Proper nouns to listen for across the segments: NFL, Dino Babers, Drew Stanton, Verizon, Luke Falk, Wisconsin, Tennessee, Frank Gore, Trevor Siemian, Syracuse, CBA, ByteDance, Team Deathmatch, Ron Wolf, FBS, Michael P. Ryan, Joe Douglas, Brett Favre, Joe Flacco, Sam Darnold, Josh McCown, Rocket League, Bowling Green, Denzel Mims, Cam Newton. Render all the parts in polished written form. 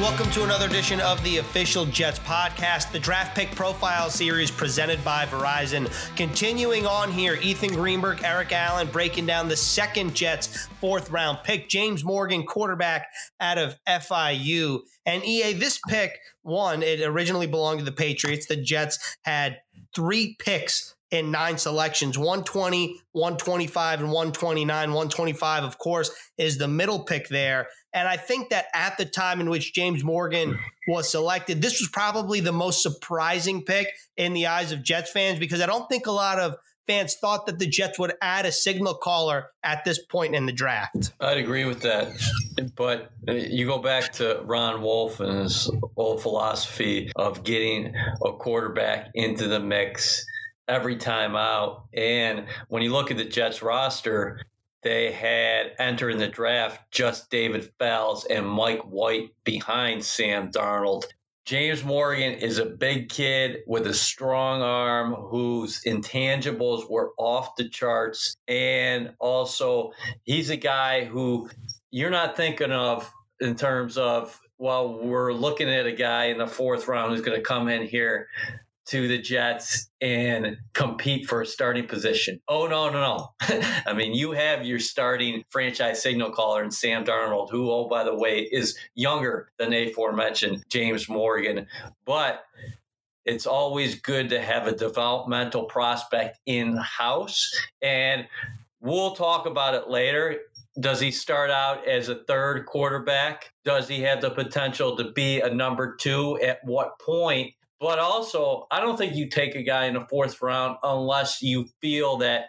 Welcome to another edition of the Official Jets Podcast, the Draft Pick Profile Series presented by Verizon. Continuing on here, Ethan Greenberg, Eric Allen breaking down the second Jets fourth-round pick, James Morgan, quarterback out of FIU. And EA, this pick, one, it originally belonged to the Patriots. The Jets had three picks in nine selections, 120, 125, and 129. 125, of course, is the middle pick there. And I think that at the time in which James Morgan was selected, this was probably the most surprising pick in the eyes of Jets fans, because I don't think a lot of fans thought that the Jets would add a signal caller at this point in the draft. I'd agree with that. But you go back to Ron Wolf and his old philosophy of getting a quarterback into the mix every time out. And when you look at the Jets roster, they had entering the draft just David Fales and Mike White behind Sam Darnold. James Morgan is a big kid with a strong arm whose intangibles were off the charts. And also, he's a guy who you're not thinking of in terms of, well, we're looking at a guy in the fourth round who's going to come in here to the Jets and compete for a starting position. Oh, no. I mean, you have your starting franchise signal caller in Sam Darnold, who, oh, by the way, is younger than aforementioned James Morgan. But it's always good to have a developmental prospect in-house. And we'll talk about it later. Does he start out as a third quarterback? Does he have the potential to be a number two? At what point? But also, I don't think you take a guy in the fourth round unless you feel that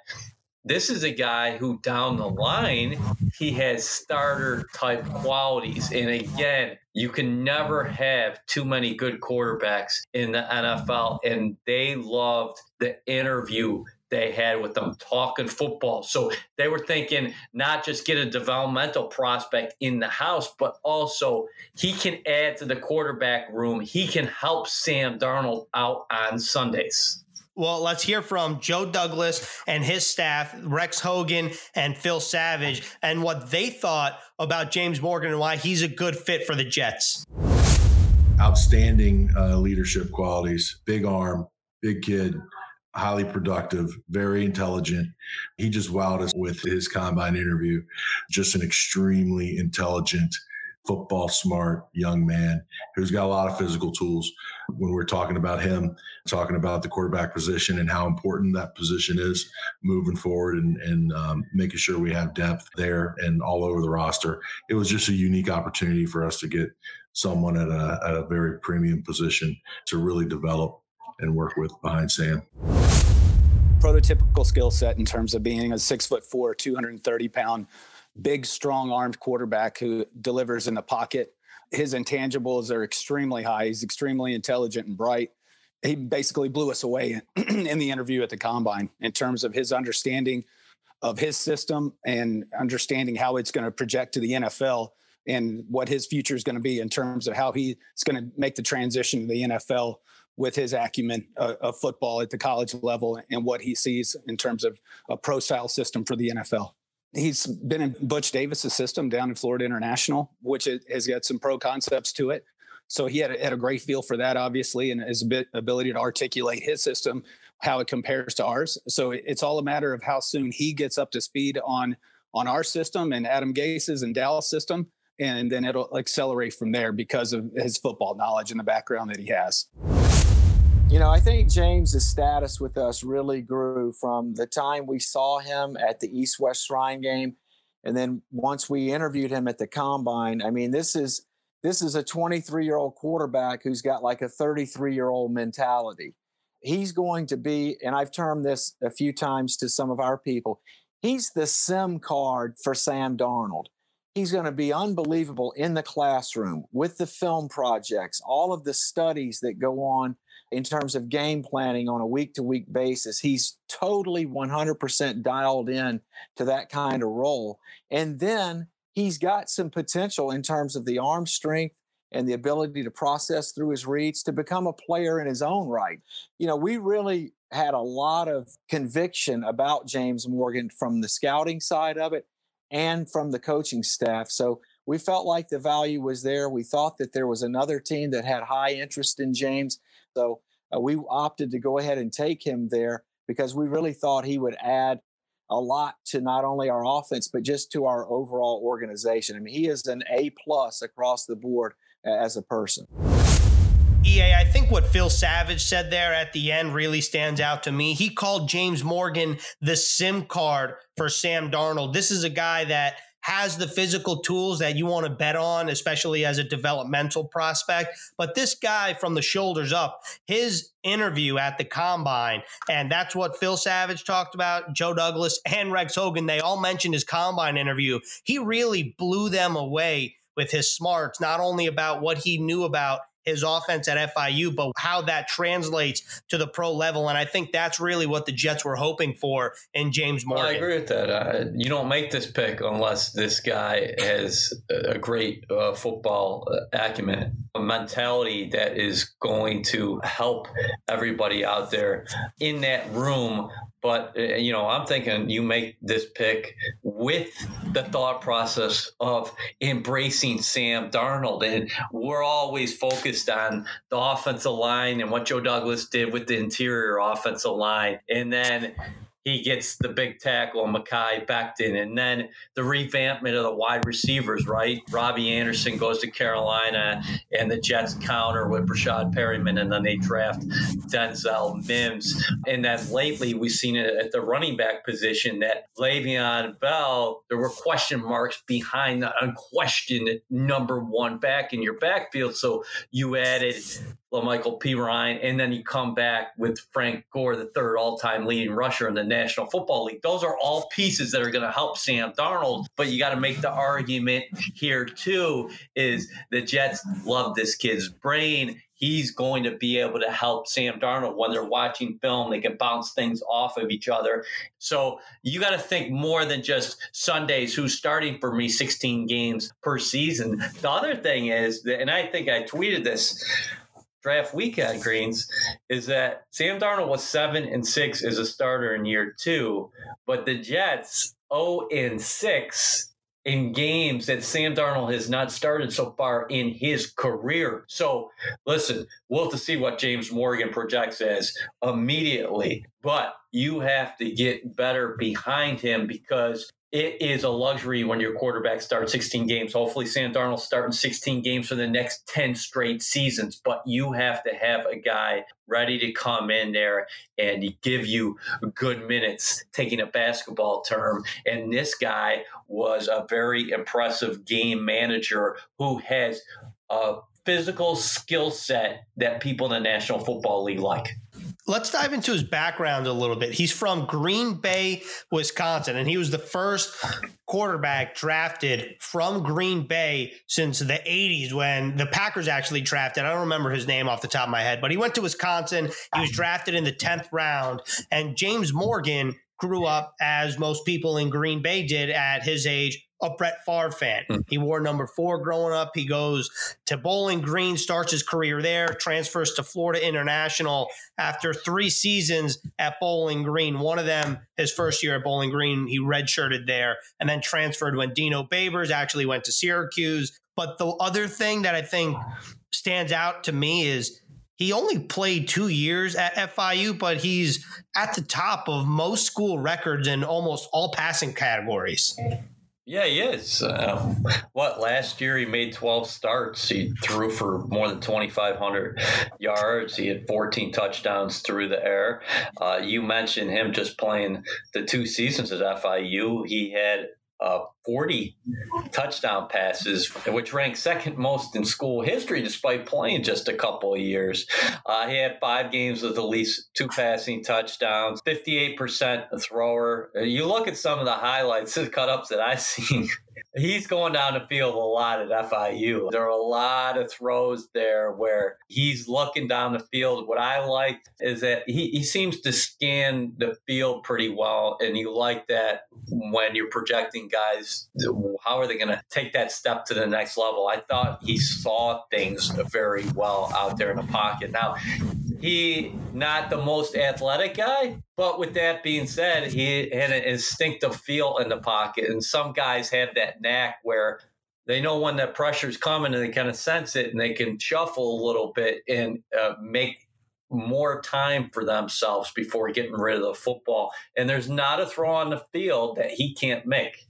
this is a guy who down the line, he has starter type qualities. And again, you can never have too many good quarterbacks in the NFL. And they loved the interview they had with them talking football. So they were thinking not just get a developmental prospect in the house, but also he can add to the quarterback room. He can help Sam Darnold out on Sundays. Well, let's hear from Joe Douglas and his staff, Rex Hogan and Phil Savage, and what they thought about James Morgan and why he's a good fit for the Jets. Outstanding leadership qualities, big arm, big kid, highly productive, very intelligent. He just wowed us with his combine interview. Just an extremely intelligent, football smart young man who's got a lot of physical tools. When we're talking about him, talking about the quarterback position and how important that position is moving forward and making sure we have depth there and all over the roster. It was just a unique opportunity for us to get someone at a very premium position to really develop and work with behind Sam. Prototypical skill set in terms of being a 6'4", 230-pound, big, strong-armed quarterback who delivers in the pocket. His intangibles are extremely high. He's extremely intelligent and bright. He basically blew us away in the interview at the Combine in terms of his understanding of his system and understanding how it's going to project to the NFL and what his future is going to be in terms of how he's going to make the transition to the NFL with his acumen of football at the college level and what he sees in terms of a pro-style system for the NFL. He's been in Butch Davis's system down in Florida International, which has got some pro concepts to it. So he had a great feel for that, obviously, and his ability to articulate his system, how it compares to ours. So it's all a matter of how soon he gets up to speed on our system and Adam Gase's and Dallas' system, and then it'll accelerate from there because of his football knowledge and the background that he has. You know, I think James's status with us really grew from the time we saw him at the East-West Shrine game, and then once we interviewed him at the Combine. I mean, this is a 23-year-old quarterback who's got like a 33-year-old mentality. He's going to be, and I've termed this a few times to some of our people, he's the SIM card for Sam Darnold. He's going to be unbelievable in the classroom with the film projects, all of the studies that go on in terms of game planning on a week-to-week basis. He's totally 100% dialed in to that kind of role. And then he's got some potential in terms of the arm strength and the ability to process through his reads to become a player in his own right. You know, we really had a lot of conviction about James Morgan from the scouting side of it and from the coaching staff. So we felt like the value was there. We thought that there was another team that had high interest in James. So we opted to go ahead and take him there because we really thought he would add a lot to not only our offense, but just to our overall organization. I mean, he is an A+ across the board as a person. EA, I think what Phil Savage said there at the end really stands out to me. He called James Morgan the SIM card for Sam Darnold. This is a guy that has the physical tools that you want to bet on, especially as a developmental prospect. But this guy from the shoulders up, his interview at the combine, and that's what Phil Savage talked about, Joe Douglas and Rex Hogan. They all mentioned his combine interview. He really blew them away with his smarts, not only about what he knew about his offense at FIU, but how that translates to the pro level. And I think that's really what the Jets were hoping for in James Morgan. I agree with that. You don't make this pick unless this guy has a great football acumen, a mentality that is going to help everybody out there in that room. But, you know, I'm thinking you make this pick with the thought process of embracing Sam Darnold. And we're always focused on the offensive line and what Joe Douglas did with the interior offensive line. And then he gets the big tackle, Mekhi Becton, and then the revampment of the wide receivers, right? Robbie Anderson goes to Carolina, and the Jets counter with Brashad Perryman, and then they draft Denzel Mims. And then lately, we've seen it at the running back position that Le'Veon Bell, there were question marks behind the unquestioned number one back in your backfield. So you added LaMichael Pirine, and then you come back with Frank Gore, the third all-time leading rusher in the National Football League. Those are all pieces that are going to help Sam Darnold, but you got to make the argument here too is the Jets love this kid's brain. He's going to be able to help Sam Darnold when they're watching film. They can bounce things off of each other. So you got to think more than just Sundays, who's starting for me 16 games per season. The other thing is, and I think I tweeted this, draft weekend greens, is that Sam Darnold was 7-6 as a starter in year two, but the Jets 0-6 in games that Sam Darnold has not started so far in his career. So listen, we'll have to see what James Morgan projects as immediately, but you have to get better behind him because it is a luxury when your quarterback starts 16 games. Hopefully Sam Darnold's starting 16 games for the next 10 straight seasons, but you have to have a guy ready to come in there and give you good minutes, taking a basketball term. And this guy was a very impressive game manager who has a physical skill set that people in the National Football League like. Let's dive into his background a little bit. He's from Green Bay, Wisconsin, and he was the first quarterback drafted from Green Bay since the 80s when the Packers actually drafted. I don't remember his name off the top of my head, but he went to Wisconsin. He was drafted in the 10th round, and James Morgan grew up, as most people in Green Bay did at his age, a Brett Favre fan. He wore number 4 growing up. He goes to Bowling Green, starts his career there, transfers to Florida International after 3 seasons at Bowling Green. One of them, his first year at Bowling Green, he redshirted there and then transferred when Dino Babers actually went to Syracuse. But the other thing that I think stands out to me is he only played 2 years at FIU, but he's at the top of most school records in almost all passing categories. Yeah, he is. Last year he made 12 starts. He threw for more than 2,500 yards. He had 14 touchdowns through the air. You mentioned him just playing the 2 seasons at FIU. He had 40 touchdown passes, which ranked second most in school history despite playing just a couple of years. He had 5 games with at least 2 passing touchdowns, 58% thrower. You look at some of the highlights, the cut-ups that I've seen, he's going down the field a lot at FIU. There are a lot of throws there where he's looking down the field. What I like is that he seems to scan the field pretty well, and you like that when you're projecting guys, how are they going to take that step to the next level? I thought he saw things very well out there in the pocket. Now, he's not the most athletic guy, but with that being said, he had an instinctive feel in the pocket, and some guys have that knack where they know when that pressure is coming and they kind of sense it and they can shuffle a little bit and make more time for themselves before getting rid of the football. And there's not a throw on the field that he can't make.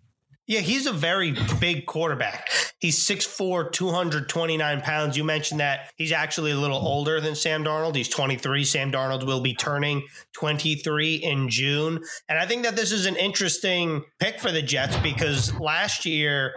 Yeah, he's a very big quarterback. He's 6'4", 229 pounds. You mentioned that he's actually a little older than Sam Darnold. He's 23. Sam Darnold will be turning 23 in June. And I think that this is an interesting pick for the Jets because last year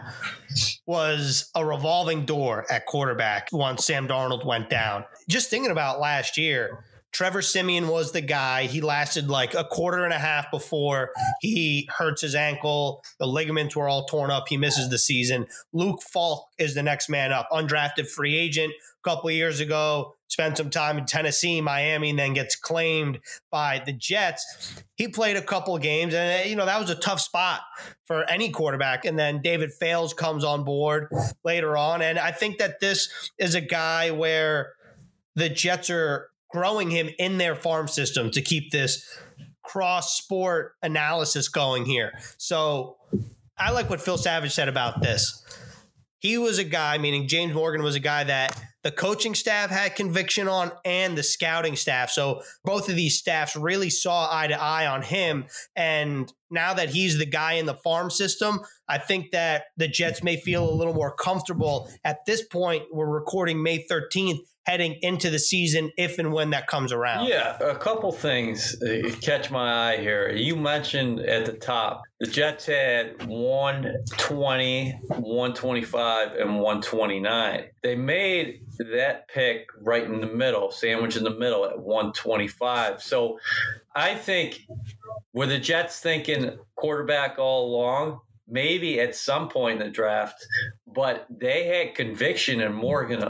was a revolving door at quarterback once Sam Darnold went down. Just thinking about last year, Trevor Siemian was the guy. He lasted like a quarter and a half before he hurts his ankle. The ligaments were all torn up. He misses the season. Luke Falk is the next man up. Undrafted free agent a couple of years ago. Spent some time in Tennessee, Miami, and then gets claimed by the Jets. He played a couple of games, and you know that was a tough spot for any quarterback. And then David Fales comes on board later on. And I think that this is a guy where the Jets are growing him in their farm system to keep this cross-sport analysis going here. So I like what Phil Savage said about this. He was a guy, meaning James Morgan was a guy that the coaching staff had conviction on and the scouting staff. So both of these staffs really saw eye to eye on him. And now that he's the guy in the farm system, I think that the Jets may feel a little more comfortable. At this point, we're recording May 13th, heading into the season if and when that comes around. Yeah, a couple things catch my eye here. You mentioned at the top, the Jets had 120, 125, and 129. They made that pick right in the middle, sandwich in the middle at 125. So I think were the Jets thinking quarterback all along? Maybe at some point in the draft, but they had conviction in Morgan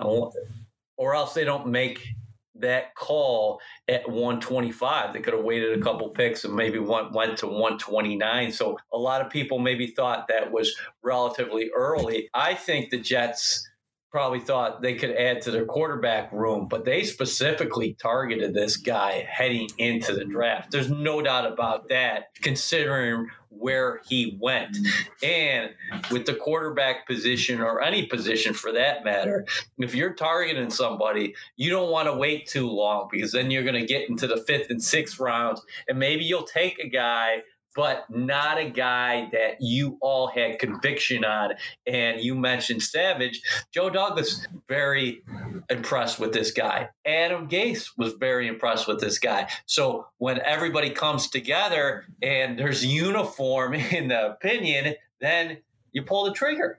or else they don't make that call at 125. They could have waited a couple picks and maybe went to 129. So a lot of people maybe thought that was relatively early. I think the Jets probably thought they could add to their quarterback room, but they specifically targeted this guy heading into the draft. There's no doubt about that, considering where he went. And with the quarterback position or any position for that matter, if you're targeting somebody, you don't want to wait too long because then you're going to get into the 5th and 6th rounds and maybe you'll take a guy but not a guy that you all had conviction on. And you mentioned Savage. Joe Douglas, very impressed with this guy. Adam Gase was very impressed with this guy. So when everybody comes together and there's uniform in the opinion, then you pull the trigger.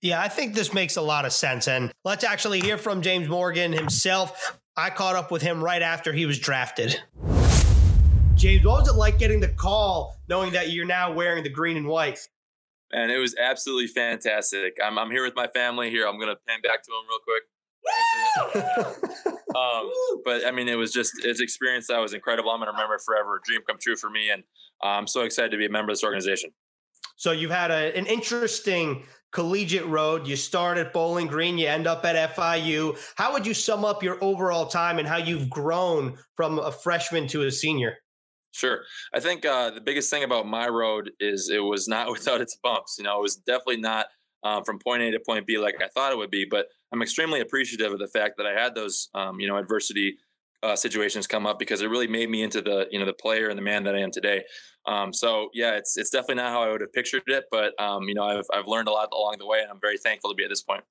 Yeah, I think this makes a lot of sense. And let's actually hear from James Morgan himself. I caught up with him right after he was drafted. James, what was it like getting the call, knowing that you're now wearing the green and white? Man, it was absolutely fantastic. I'm here with my family here. I'm going to pan back to them real quick. But I mean, it was just an experience that was incredible. I'm going to remember it forever. Dream come true for me. And I'm so excited to be a member of this organization. So you've had an interesting collegiate road. You start at Bowling Green, you end up at FIU. How would you sum up your overall time and how you've grown from a freshman to a senior? Sure. I think the biggest thing about my road is it was not without its bumps. You know, it was definitely not from point A to point B like I thought it would be, but I'm extremely appreciative of the fact that I had those, adversity situations come up because it really made me into the, the player and the man that I am today. So yeah, it's definitely not how I would have pictured it, but I've learned a lot along the way and I'm very thankful to be at this point.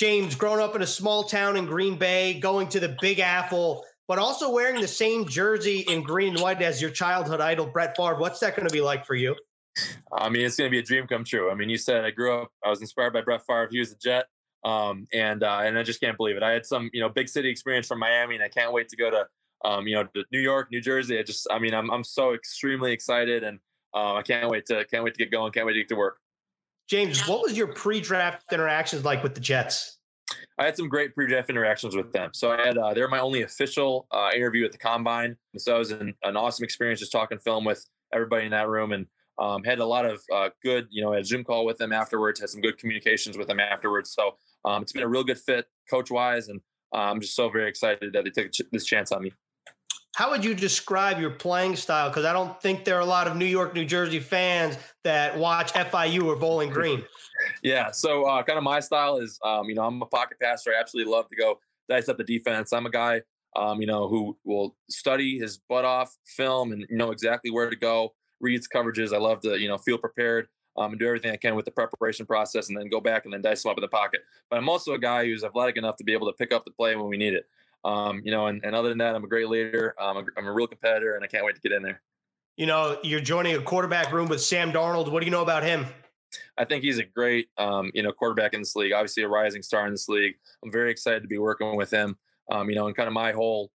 James, growing up in a small town in Green Bay, going to the Big Apple, but also wearing the same jersey in green and white as your childhood idol, Brett Favre. What's that going to be like for you? I mean, it's going to be a dream come true. I mean, you said I grew up, I was inspired by Brett Favre. He was a Jet. And I just can't believe it. I had some, big city experience from Miami and I can't wait to go to, to New York, New Jersey. I'm so extremely excited and I can't wait to get going. Can't wait to get to work. James, what was your pre-draft interactions like with the Jets? I had some great pre-draft interactions with them. So I had, they're my only official interview at the Combine. And so it was an awesome experience just talking film with everybody in that room and had a lot of good, a Zoom call with them afterwards, had some good communications with them afterwards. So it's been a real good fit coach-wise, and I'm just so very excited that they took this chance on me. How would you describe your playing style? Because I don't think there are a lot of New York, New Jersey fans that watch FIU or Bowling Green. Yeah, so kind of my style is, I'm a pocket passer. I absolutely love to go dice up the defense. I'm a guy, who will study his butt off, film, and know exactly where to go, reads coverages. I love to, feel prepared and do everything I can with the preparation process and then go back and then dice them up in the pocket. But I'm also a guy who's athletic enough to be able to pick up the play when we need it. And other than that, I'm a great leader. I'm a real competitor, and I can't wait to get in there. You're joining a quarterback room with Sam Darnold. What do you know about him? I think he's a great, quarterback in this league, obviously a rising star in this league. I'm very excited to be working with him. And kind of my whole,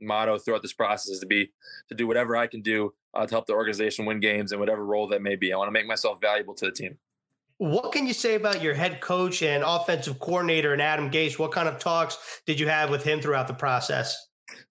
motto throughout this process is to do whatever I can do to help the organization win games in whatever role that may be. I want to make myself valuable to the team. What can you say about your head coach and offensive coordinator and Adam Gase? What kind of talks did you have with him throughout the process?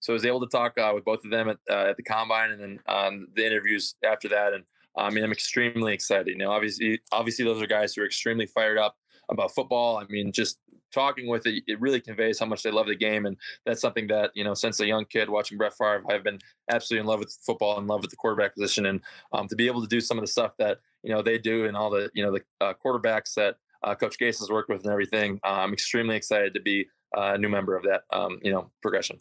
So I was able to talk with both of them at the Combine and then the interviews after that. And I'm extremely excited. Obviously those are guys who are extremely fired up about football. Just talking with it really conveys how much they love the game. And that's something that, since a young kid watching Brett Favre, I've been absolutely in love with football, in love with the quarterback position. And to be able to do some of the stuff that, they do and all the, the quarterbacks that Coach Gase has worked with and everything, I'm extremely excited to be a new member of that, progression.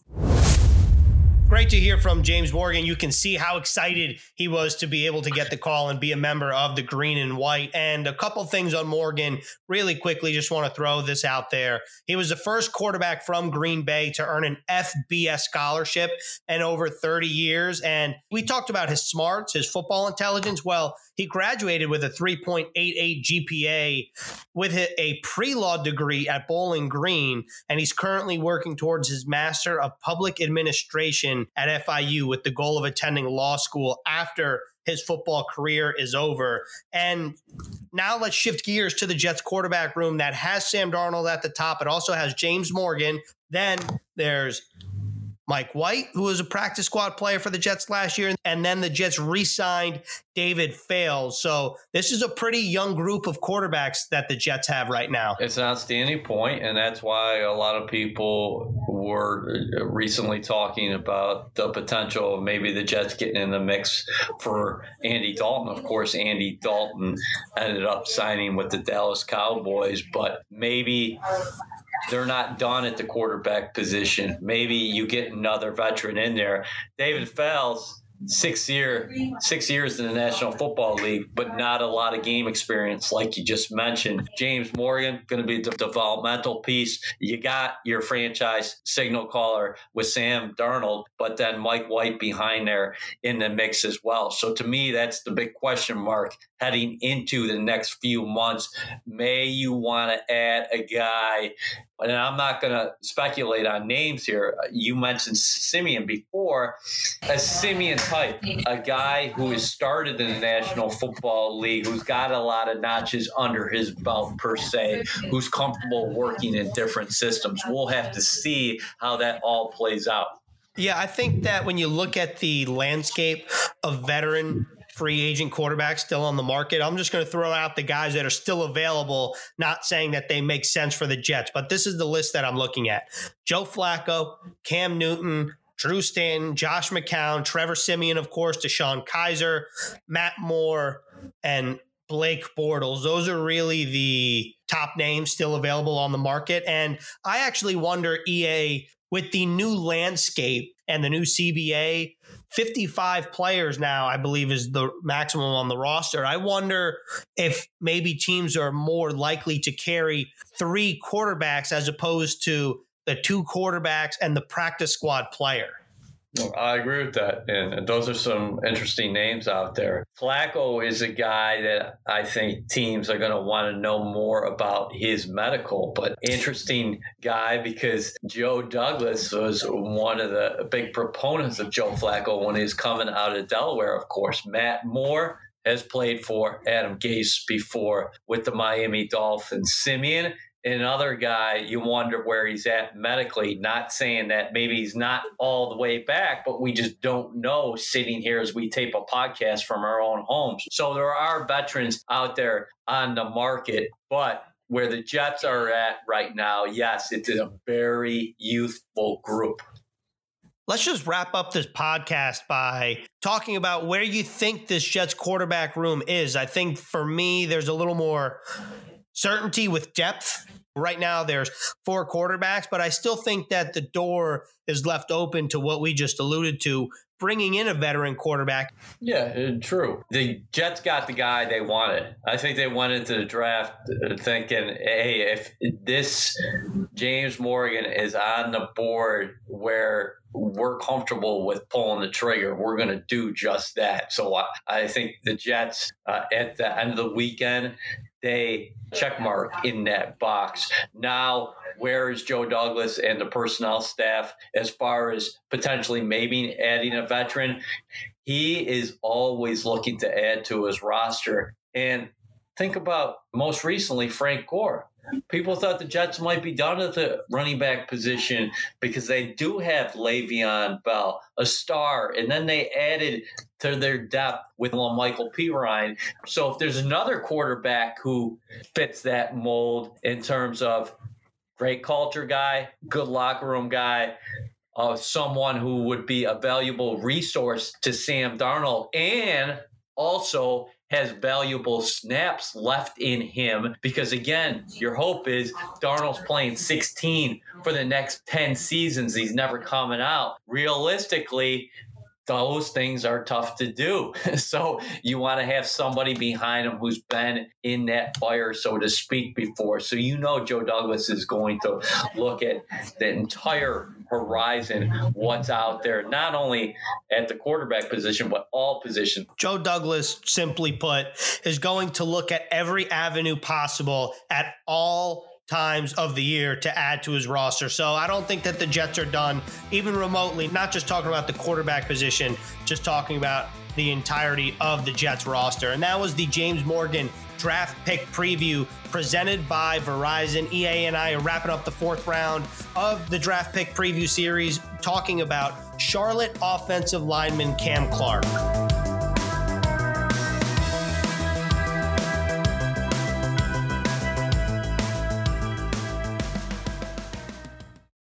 Great to hear from James Morgan. You can see how excited he was to be able to get the call and be a member of the Green and White. And a couple things on Morgan really quickly, just want to throw this out there. He was the first quarterback from Green Bay to earn an FBS scholarship in over 30 years. And we talked about his smarts, his football intelligence. Well, he graduated with a 3.88 GPA with a pre-law degree at Bowling Green, and he's currently working towards his Master of Public Administration at FIU with the goal of attending law school after his football career is over. And now let's shift gears to the Jets quarterback room that has Sam Darnold at the top. It also has James Morgan. Then there's Mike White, who was a practice squad player for the Jets last year, and then the Jets re-signed David Fales. So this is a pretty young group of quarterbacks that the Jets have right now. It's an outstanding point, and that's why a lot of people were recently talking about the potential of maybe the Jets getting in the mix for Andy Dalton. Of course, Andy Dalton ended up signing with the Dallas Cowboys, but maybe they're not done at the quarterback position. Maybe you get another veteran in there. David Fales, six years in the National Football League, but not a lot of game experience like you just mentioned. James Morgan, going to be the developmental piece. You got your franchise signal caller with Sam Darnold, but then Mike White behind there in the mix as well. So to me, that's the big question mark heading into the next few months. May you want to add a guy? And I'm not going to speculate on names here. You mentioned Siemian before. A Siemian type, a guy who has started in the National Football League, who's got a lot of notches under his belt per se, who's comfortable working in different systems. We'll have to see how that all plays out. Yeah, I think that when you look at the landscape of veteran free agent quarterbacks still on the market, I'm just going to throw out the guys that are still available, not saying that they make sense for the Jets, but this is the list that I'm looking at. Joe Flacco, Cam Newton, Drew Stanton, Josh McCown, Trevor Siemian, of course, Deshaun Kaiser, Matt Moore, and Blake Bortles. Those are really the top names still available on the market. And I actually wonder, EA, with the new landscape and the new CBA, 55 players now, I believe, is the maximum on the roster. I wonder if maybe teams are more likely to carry three quarterbacks as opposed to the two quarterbacks and the practice squad player. I agree with that. And those are some interesting names out there. Flacco is a guy that I think teams are going to want to know more about his medical, but interesting guy because Joe Douglas was one of the big proponents of Joe Flacco when he's coming out of Delaware, of course. Matt Moore has played for Adam Gase before with the Miami Dolphins. Siemian, another guy, you wonder where he's at medically, not saying that maybe he's not all the way back, but we just don't know sitting here as we tape a podcast from our own homes. So there are veterans out there on the market, but where the Jets are at right now, yes, it's a very youthful group. Let's just wrap up this podcast by talking about where you think this Jets quarterback room is. I think for me, there's a little more certainty with depth. Right now, there's four quarterbacks, but I still think that the door is left open to what we just alluded to, bringing in a veteran quarterback. Yeah, true. The Jets got the guy they wanted. I think they went into the draft thinking, hey, if this James Morgan is on the board where we're comfortable with pulling the trigger, we're going to do just that. So I think the Jets at the end of the weekend, they checkmark in that box. Now, where is Joe Douglas and the personnel staff as far as potentially maybe adding a veteran? He is always looking to add to his roster. And think about most recently, Frank Gore. People thought the Jets might be done at the running back position because they do have Le'Veon Bell, a star, and then they added to their depth with Michael P. Ryan. So if there's another quarterback who fits that mold in terms of great culture guy, good locker room guy, someone who would be a valuable resource to Sam Darnold and also has valuable snaps left in him, because again, your hope is Darnold's playing 16 for the next 10 seasons. He's never coming out. Realistically, those things are tough to do. So you want to have somebody behind him who's been in that fire, so to speak, before. So you know Joe Douglas is going to look at the entire horizon, what's out there, not only at the quarterback position, but all positions. Joe Douglas, simply put, is going to look at every avenue possible at all times of the year to add to his roster. So I don't think that the Jets are done, even remotely, not just talking about the quarterback position, just talking about the entirety of the Jets roster. And that was the James Morgan draft pick preview presented by Verizon. EA and I are wrapping up the fourth round of the draft pick preview series, talking about Charlotte offensive lineman Cam Clark.